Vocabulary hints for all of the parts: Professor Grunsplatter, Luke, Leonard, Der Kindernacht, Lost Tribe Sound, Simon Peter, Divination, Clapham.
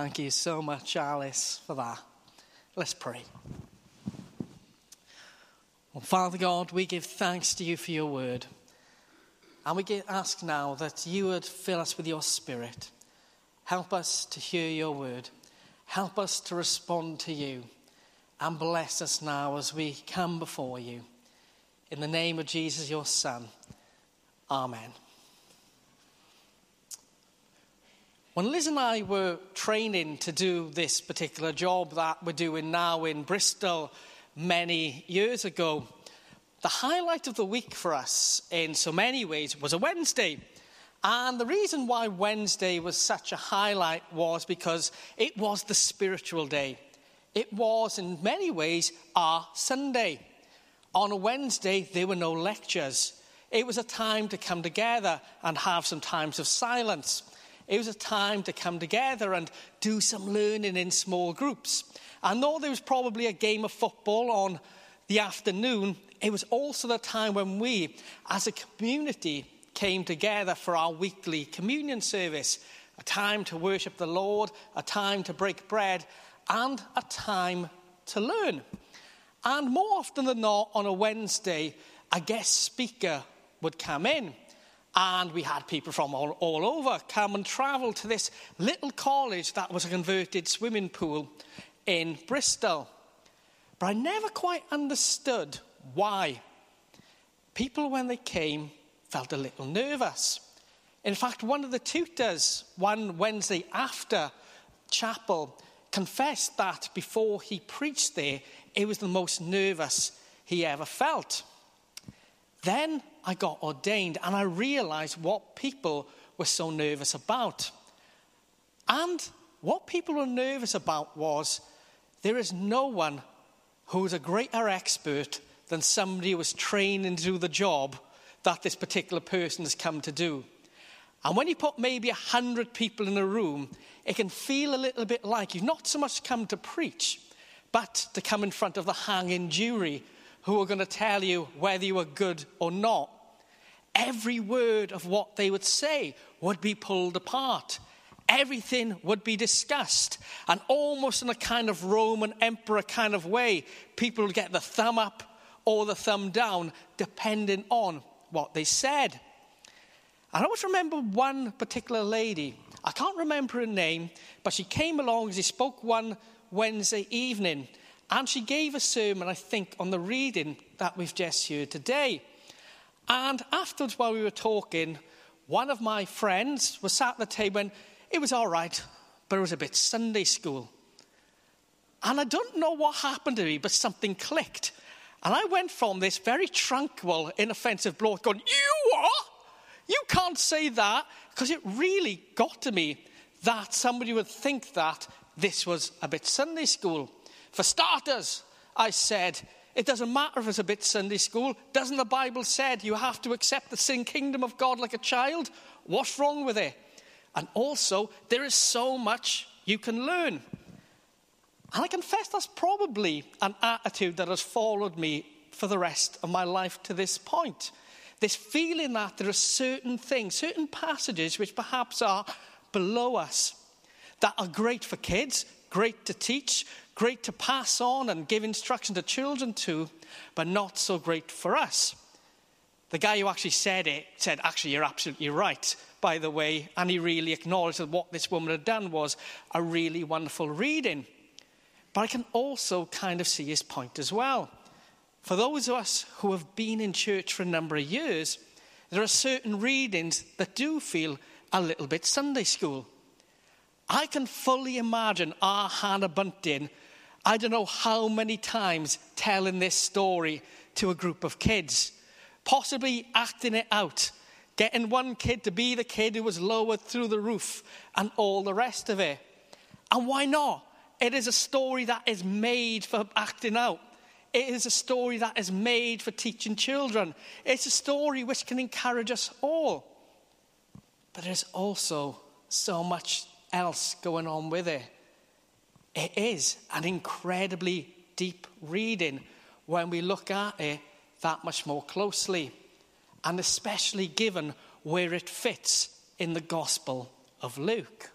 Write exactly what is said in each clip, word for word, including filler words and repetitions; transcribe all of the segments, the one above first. Thank you so much, Alice, for that. Let's pray. Well, Father God, we give thanks to you for your word. And we ask now that you would fill us with your spirit. Help us to hear your word. Help us to respond to you. And bless us now as we come before you. In the name of Jesus, your Son. Amen. When Liz and I were training to do this particular job that we're doing now in Bristol many years ago, the highlight of the week for us in so many ways was a Wednesday. And the reason why Wednesday was such a highlight was because it was the spiritual day. It was, in many ways, our Sunday. On a Wednesday, there were no lectures. It was a time to come together and have some times of silence. It was a time to come together and do some learning in small groups. And though there was probably a game of football on the afternoon, it was also the time when we, as a community, came together for our weekly communion service, a time to worship the Lord, a time to break bread, and a time to learn. And more often than not, on a Wednesday, a guest speaker would come in. And we had people from all, all over come and travel to this little college that was a converted swimming pool in Bristol. But I never quite understood why. People, when they came, felt a little nervous. In fact, one of the tutors, one Wednesday after chapel, confessed that before he preached there, it was the most nervous he ever felt. Then I got ordained and I realised what people were so nervous about. And what people were nervous about was there is no one who is a greater expert than somebody who was trained to do the job that this particular person has come to do. And when you put maybe a hundred people in a room, it can feel a little bit like you've not so much come to preach, but to come in front of the hanging jury who are going to tell you whether you are good or not. Every word of what they would say would be pulled apart. Everything would be discussed. And almost in a kind of Roman emperor kind of way, people would get the thumb up or the thumb down, depending on what they said. And I always remember one particular lady. I can't remember her name, but she came along and she spoke one Wednesday evening. And she gave a sermon, I think, on the reading that we've just heard today. And afterwards, while we were talking, one of my friends was sat at the table and it was all right, but it was a bit Sunday school. And I don't know what happened to me, but something clicked. And I went from this very tranquil, inoffensive bloke going, you what? You can't say that, because it really got to me that somebody would think that this was a bit Sunday school. For starters, I said, it doesn't matter if it's a bit Sunday school. Doesn't the Bible said you have to accept the sin kingdom of God like a child? What's wrong with it? And also, there is so much you can learn. And I confess that's probably an attitude that has followed me for the rest of my life to this point. This feeling that there are certain things, certain passages which perhaps are below us, that are great for kids, great to teach, great to pass on and give instruction to children too, but not so great for us. The guy who actually said it said, actually, you're absolutely right, by the way, and he really acknowledged that what this woman had done was a really wonderful reading. But I can also kind of see his point as well. For those of us who have been in church for a number of years, there are certain readings that do feel a little bit Sunday school. I can fully imagine our Hannah Bunting, I don't know how many times, telling this story to a group of kids, possibly acting it out, getting one kid to be the kid who was lowered through the roof and all the rest of it. And why not? It is a story that is made for acting out. It is a story that is made for teaching children. It's a story which can encourage us all. But there's also so much else going on with it. It is an incredibly deep reading when we look at it that much more closely, and especially given where it fits in the Gospel of Luke.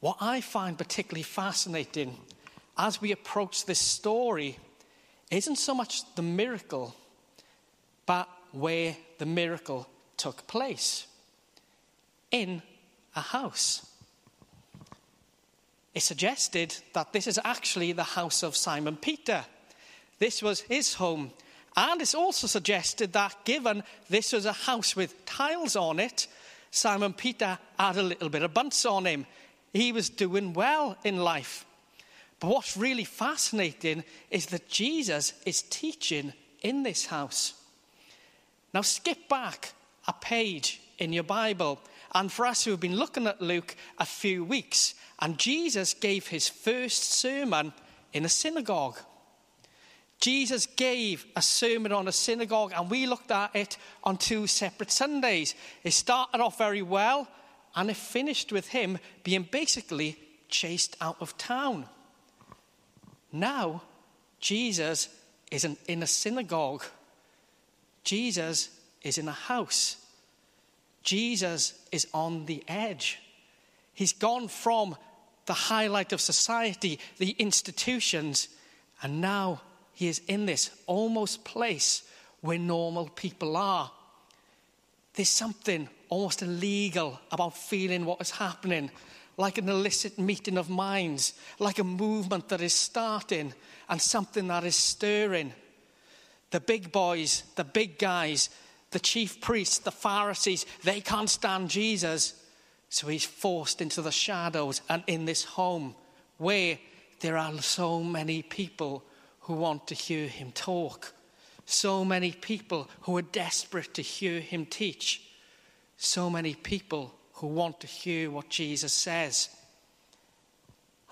What I find particularly fascinating as we approach this story isn't so much the miracle, but where the miracle took place. In a house. It suggested that this is actually the house of Simon Peter. This was his home. And it's also suggested that given this was a house with tiles on it, Simon Peter had a little bit of bunce on him. He was doing well in life. But what's really fascinating is that Jesus is teaching in this house. Now skip back a page in your Bible. And for us who have been looking at Luke a few weeks, and Jesus gave his first sermon in a synagogue. Jesus gave a sermon on a synagogue, and we looked at it on two separate Sundays. It started off very well, and it finished with him being basically chased out of town. Now, Jesus isn't in a synagogue. Jesus is in a house. Jesus is on the edge. He's gone from the highlight of society, the institutions, and now he is in this almost place where normal people are. There's something almost illegal about feeling what is happening, like an illicit meeting of minds, like a movement that is starting and something that is stirring. The big boys, the big guys, the chief priests, the Pharisees, they can't stand Jesus. So he's forced into the shadows and in this home where there are so many people who want to hear him talk. So many people who are desperate to hear him teach. So many people who want to hear what Jesus says.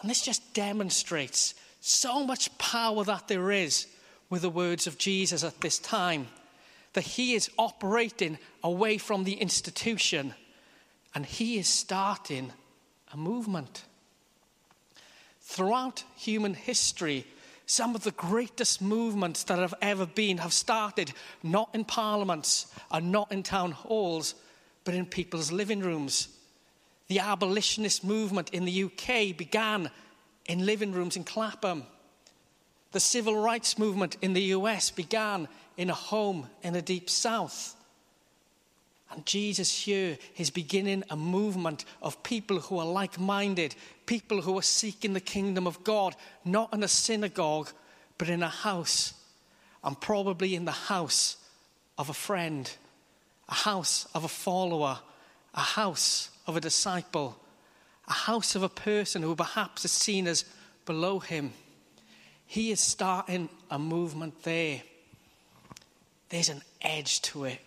And this just demonstrates so much power that there is with the words of Jesus at this time. That he is operating away from the institution and he is starting a movement. Throughout human history, some of the greatest movements that have ever been have started not in parliaments and not in town halls, but in people's living rooms. The abolitionist movement in the U K began in living rooms in Clapham. The civil rights movement in the U S began in a home in the deep south. And Jesus here is beginning a movement of people who are like-minded, people who are seeking the kingdom of God, not in a synagogue, but in a house, and probably in the house of a friend, a house of a follower, a house of a disciple, a house of a person who perhaps is seen as below him. He is starting a movement there. There's an edge to it.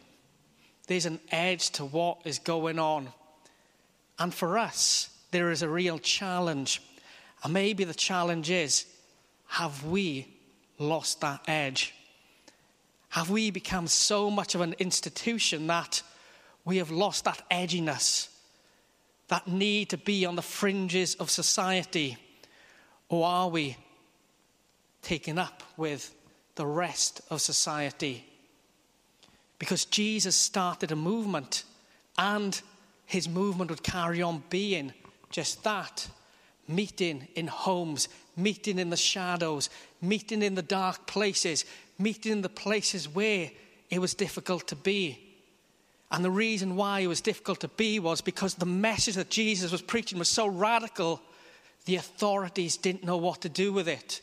There's an edge to what is going on. And for us, there is a real challenge. And maybe the challenge is, have we lost that edge? Have we become so much of an institution that we have lost that edginess, that need to be on the fringes of society? Or are we taken up with the rest of society? Because Jesus started a movement, and his movement would carry on being just that. Meeting in homes, meeting in the shadows, meeting in the dark places, meeting in the places where it was difficult to be. And the reason why it was difficult to be was because the message that Jesus was preaching was so radical, the authorities didn't know what to do with it.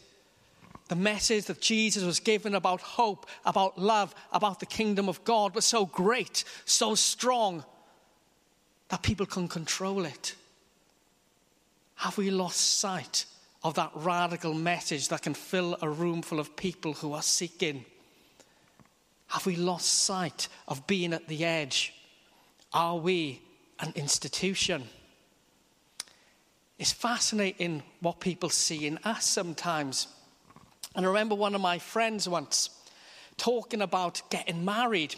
The message that Jesus was giving about hope, about love, about the kingdom of God was so great, so strong, that people couldn't control it. Have we lost sight of that radical message that can fill a room full of people who are seeking? Have we lost sight of being at the edge? Are we an institution? It's fascinating what people see in us sometimes. And I remember one of my friends once talking about getting married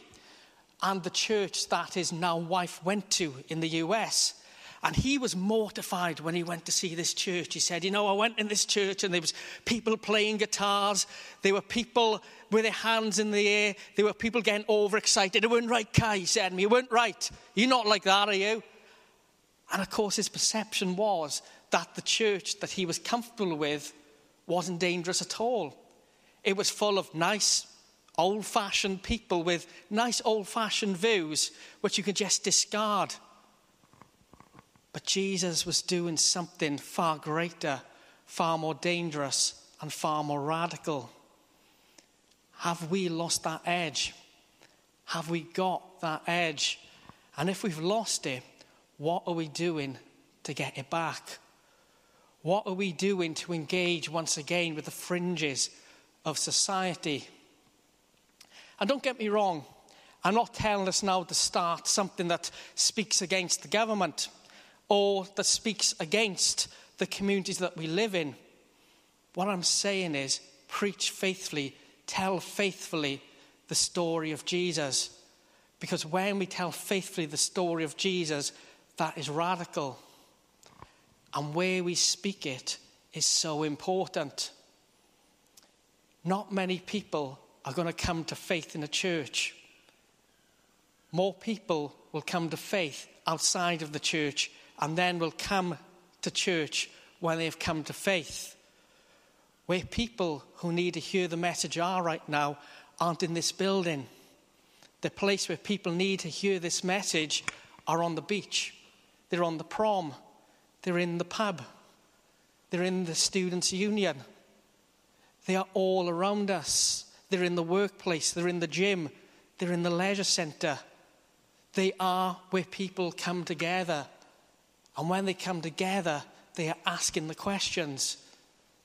and the church that his now wife went to in the U S. And he was mortified when he went to see this church. He said, you know, I went in this church and there was people playing guitars. There were people with their hands in the air. There were people getting overexcited. It weren't right, Kai, he said to me. It weren't right. You're not like that, are you? And of course his perception was that the church that he was comfortable with wasn't dangerous at all. It was full of nice, old-fashioned people with nice, old-fashioned views, which you could just discard. But Jesus was doing something far greater, far more dangerous, and far more radical. Have we lost that edge? Have we got that edge? And if we've lost it, what are we doing to get it back? What are we doing to engage once again with the fringes of society? And don't get me wrong, I'm not telling us now to start something that speaks against the government or that speaks against the communities that we live in. What I'm saying is, preach faithfully, tell faithfully the story of Jesus. Because when we tell faithfully the story of Jesus, that is radical. And where we speak it is so important. Not many people are going to come to faith in a church. More people will come to faith outside of the church and then will come to church when they've come to faith. Where people who need to hear the message are right now aren't in this building. The place where people need to hear this message are on the beach. They're on the prom. They're in the pub. They're in the students' union. They are all around us. They're in the workplace. They're in the gym. They're in the leisure centre. They are where people come together. And when they come together, they are asking the questions.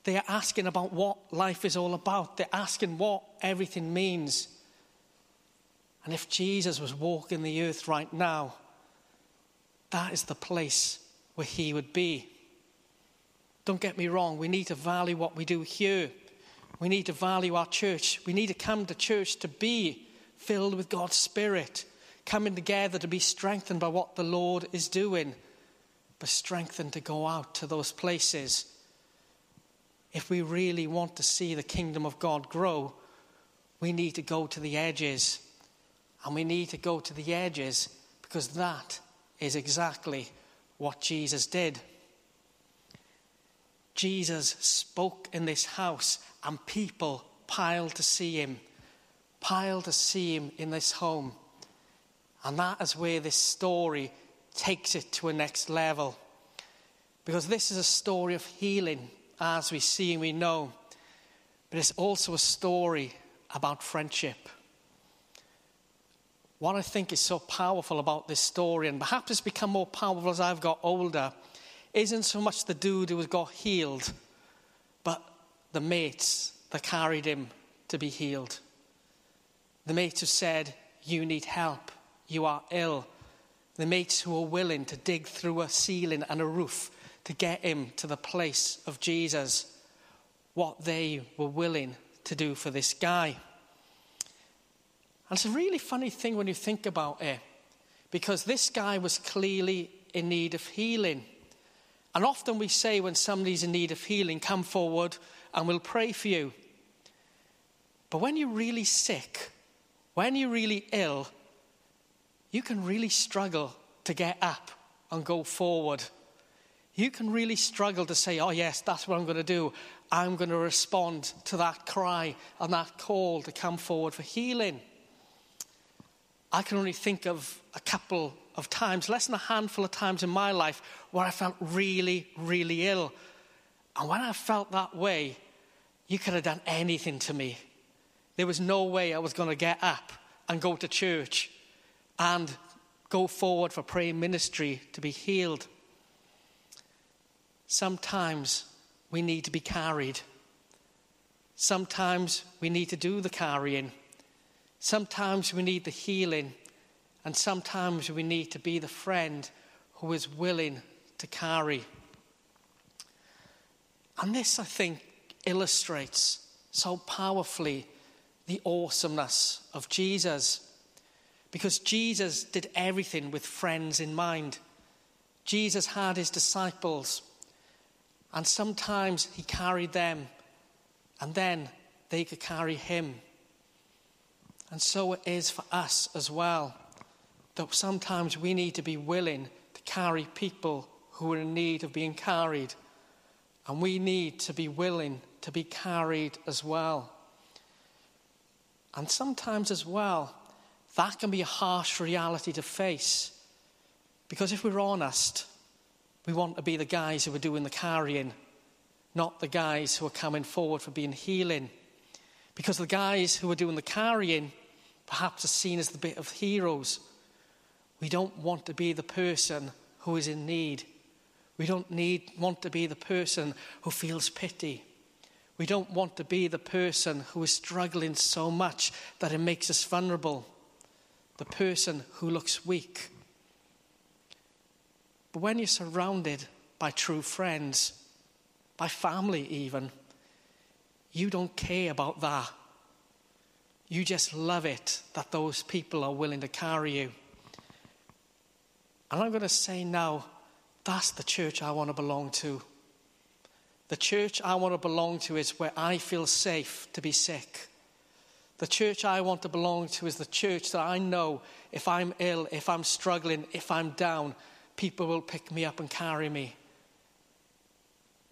They are asking about what life is all about. They're asking what everything means. And if Jesus was walking the earth right now, that is the place where he would be. Don't get me wrong, we need to value what we do here. We need to value our church. We need to come to church to be filled with God's Spirit, coming together to be strengthened by what the Lord is doing, but strengthened to go out to those places. If we really want to see the kingdom of God grow, we need to go to the edges. And we need to go to the edges because that is exactly what Jesus did. Jesus spoke in this house and people piled to see him, piled to see him in this home. And that is where this story takes it to a next level. Because this is a story of healing, as we see and we know. But it's also a story about friendship. What I think is so powerful about this story, and perhaps it's become more powerful as I've got older, isn't so much the dude who got healed, but the mates that carried him to be healed. The mates who said, you need help, you are ill. The mates who are willing to dig through a ceiling and a roof to get him to the place of Jesus. What they were willing to do for this guy. And it's a really funny thing when you think about it, because this guy was clearly in need of healing. And often we say when somebody's in need of healing, come forward and we'll pray for you. But when you're really sick, when you're really ill, you can really struggle to get up and go forward. You can really struggle to say, oh yes, that's what I'm going to do. I'm going to respond to that cry and that call to come forward for healing. I can only think of a couple of times, less than a handful of times in my life, where I felt really, really ill. And when I felt that way, you could have done anything to me. There was no way I was going to get up and go to church and go forward for prayer ministry to be healed. Sometimes we need to be carried. Sometimes we need to do the carrying. Sometimes we need the healing, and sometimes we need to be the friend who is willing to carry. And this, I think, illustrates so powerfully the awesomeness of Jesus, because Jesus did everything with friends in mind. Jesus had his disciples, and sometimes he carried them, and then they could carry him. And so it is for us as well, that sometimes we need to be willing to carry people who are in need of being carried. And we need to be willing to be carried as well. And sometimes as well, that can be a harsh reality to face. Because if we're honest, we want to be the guys who are doing the carrying, not the guys who are coming forward for being healing. Because the guys who are doing the carrying perhaps are seen as the bit of heroes. We don't want to be the person who is in need. We don't need, want to be the person who feels pity. We don't want to be the person who is struggling so much that it makes us vulnerable. The person who looks weak. But when you're surrounded by true friends, by family even, you don't care about that. You just love it that those people are willing to carry you. And I'm going to say now, that's the church I want to belong to. The church I want to belong to is where I feel safe to be sick. The church I want to belong to is the church that I know if I'm ill, if I'm struggling, if I'm down, people will pick me up and carry me.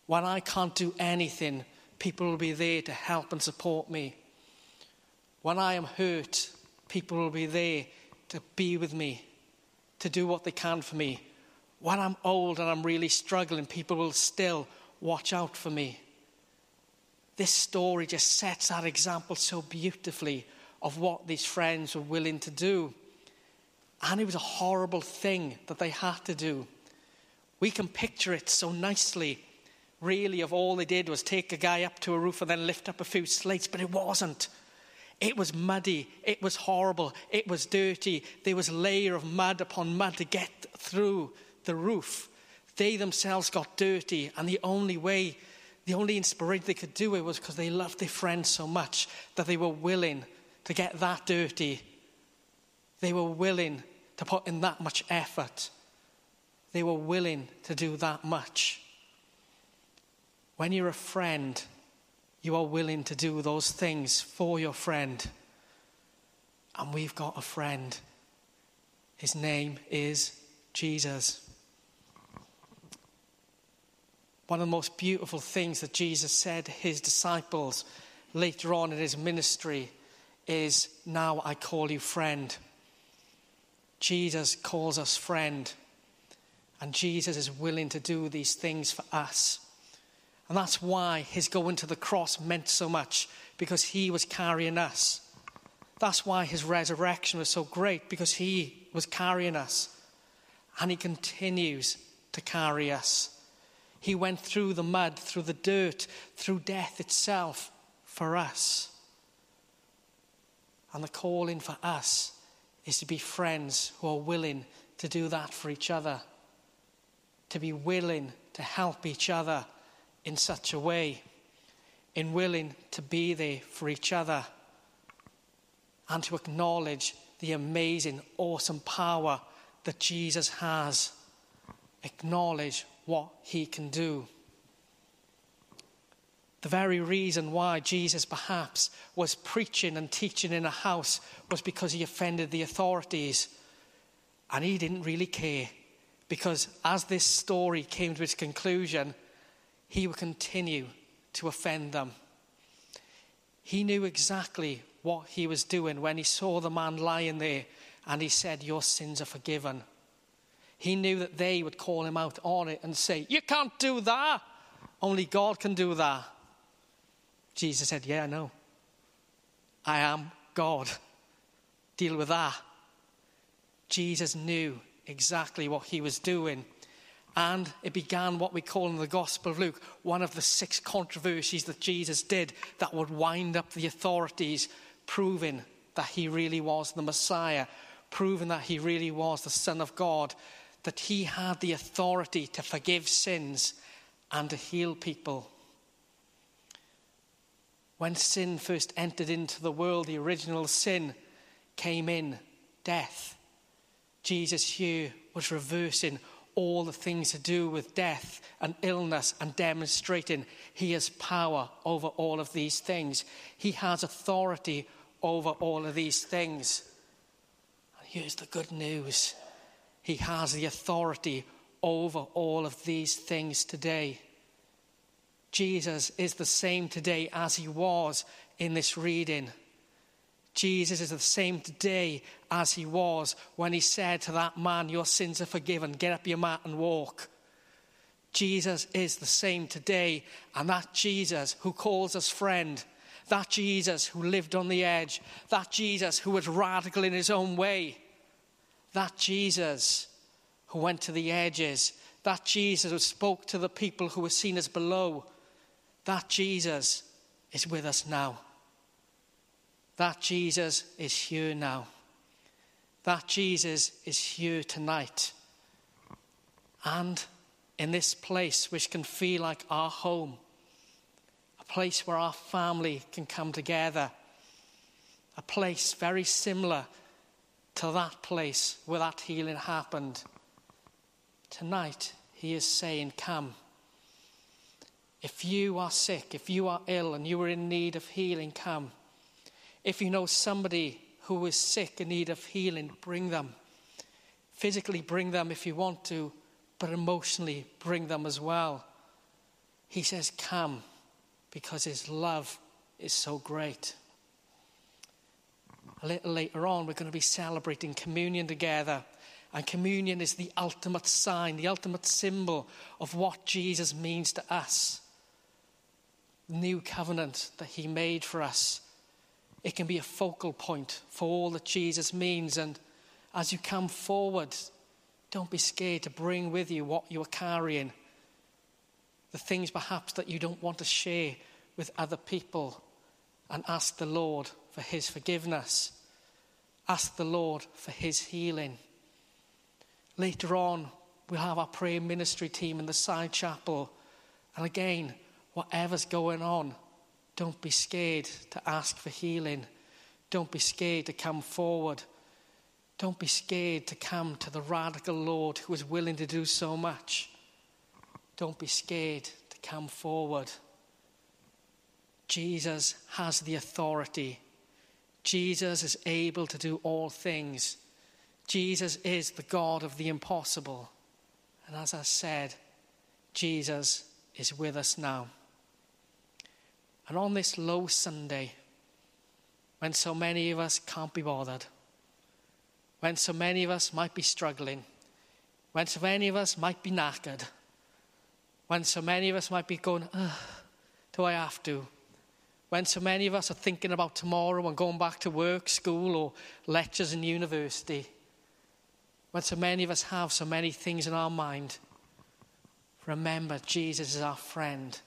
When I can't do anything, people will be there to help and support me. When I am hurt, people will be there to be with me, to do what they can for me. When I'm old and I'm really struggling, people will still watch out for me. This story just sets that example so beautifully of what these friends were willing to do. And it was a horrible thing that they had to do. We can picture it so nicely. Really, of all they did was take a guy up to a roof and then lift up a few slates, but it wasn't. It was muddy. It was horrible. It was dirty. There was a layer of mud upon mud to get through the roof. They themselves got dirty, and the only way, the only inspiration they could do it was because they loved their friends so much that they were willing to get that dirty. They were willing to put in that much effort. They were willing to do that much. When you're a friend, you are willing to do those things for your friend. And we've got a friend. His name is Jesus. One of the most beautiful things that Jesus said to his disciples later on in his ministry is, now I call you friend. Jesus calls us friend. And Jesus is willing to do these things for us. And that's why his going to the cross meant so much, because he was carrying us. That's why his resurrection was so great, because he was carrying us. And he continues to carry us. He went through the mud, through the dirt, through death itself for us. And the calling for us is to be friends who are willing to do that for each other, to be willing to help each other in such a way, in willing to be there for each other, and to acknowledge the amazing, awesome power that Jesus has. Acknowledge what he can do. The very reason why Jesus perhaps was preaching and teaching in a house was because he offended the authorities. And he didn't really care, because as this story came to its conclusion, he would continue to offend them. He knew exactly what he was doing when he saw the man lying there and he said, your sins are forgiven. He knew that they would call him out on it and say, you can't do that. Only God can do that. Jesus said, yeah, I know. I am God. Deal with that. Jesus knew exactly what he was doing. And it began what we call in the Gospel of Luke, one of the six controversies that Jesus did that would wind up the authorities, proving that he really was the Messiah, proving that he really was the Son of God, that he had the authority to forgive sins and to heal people. When sin first entered into the world, the original sin came in, death. Jesus here was reversing all the things to do with death and illness and demonstrating he has power over all of these things. He has authority over all of these things. And here's the good news. He has the authority over all of these things today. Jesus is the same today as he was in this reading. Jesus is the same today as he was when he said to that man, your sins are forgiven, get up your mat and walk. Jesus is the same today, and that Jesus who calls us friend, that Jesus who lived on the edge, that Jesus who was radical in his own way, that Jesus who went to the edges, that Jesus who spoke to the people who were seen as below, that Jesus is with us now. That Jesus is here now. That Jesus is here tonight. And in this place which can feel like our home, a place where our family can come together, a place very similar to that place where that healing happened. Tonight, he is saying, come. If you are sick, if you are ill and you are in need of healing, come. If you know somebody who is sick in need of healing, bring them. Physically bring them if you want to, but emotionally bring them as well. He says, come, because his love is so great. A little later on, we're going to be celebrating communion together. And communion is the ultimate sign, the ultimate symbol of what Jesus means to us. The new covenant that he made for us. It can be a focal point for all that Jesus means. And as you come forward, don't be scared to bring with you what you are carrying. The things perhaps that you don't want to share with other people. And ask the Lord for his forgiveness. Ask the Lord for his healing. Later on, we'll have our prayer ministry team in the side chapel. And again, whatever's going on, don't be scared to ask for healing. Don't be scared to come forward. Don't be scared to come to the radical Lord who is willing to do so much. Don't be scared to come forward. Jesus has the authority. Jesus is able to do all things. Jesus is the God of the impossible. And as I said, Jesus is with us now. And on this low Sunday, when so many of us can't be bothered, when so many of us might be struggling, when so many of us might be knackered, when so many of us might be going, ugh, do I have to? When so many of us are thinking about tomorrow and going back to work, school, or lectures in university, when so many of us have so many things in our mind, remember Jesus is our friend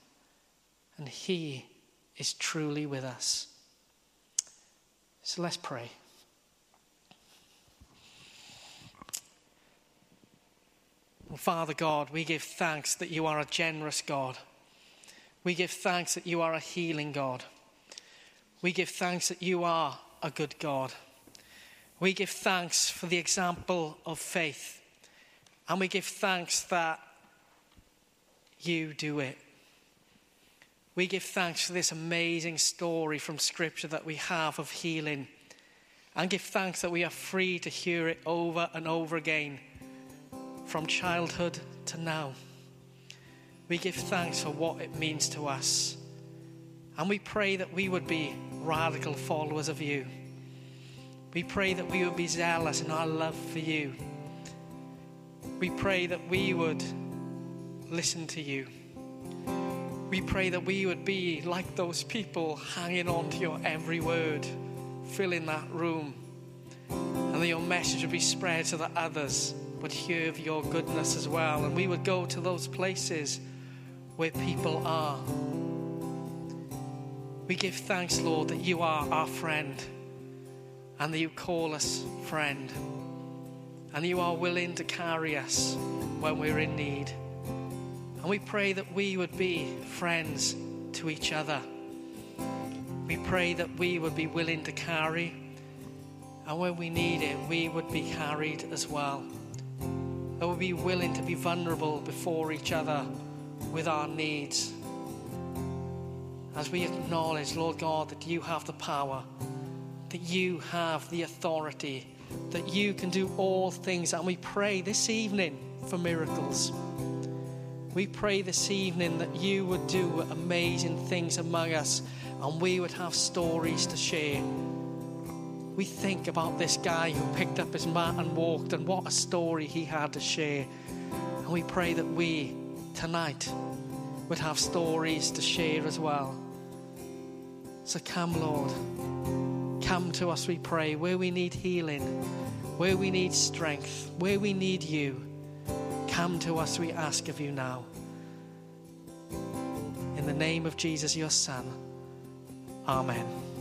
and he is truly with us. So let's pray. Father God, we give thanks that you are a generous God. We give thanks that you are a healing God. We give thanks that you are a good God. We give thanks for the example of faith. And we give thanks that you do it. We give thanks for this amazing story from Scripture that we have of healing. And give thanks that we are free to hear it over and over again. From childhood to now. We give thanks for what it means to us. And we pray that we would be radical followers of you. We pray that we would be zealous in our love for you. We pray that we would listen to you. We pray that we would be like those people hanging on to your every word, filling that room, and that your message would be spread so that others would hear of your goodness as well, and we would go to those places where people are. We give thanks, Lord, that you are our friend and that you call us friend, and you are willing to carry us when we're in need. And we pray that we would be friends to each other. We pray that we would be willing to carry, and when we need it, we would be carried as well. That we'll be willing to be vulnerable before each other with our needs. As we acknowledge, Lord God, that you have the power, that you have the authority, that you can do all things. And we pray this evening for miracles. We pray this evening that you would do amazing things among us and we would have stories to share. We think about this guy who picked up his mat and walked, and what a story he had to share. And we pray that we tonight would have stories to share as well. So come, Lord, come to us, we pray, where we need healing, where we need strength, where we need you. Come to us, we ask of you now. In the name of Jesus, your Son. Amen.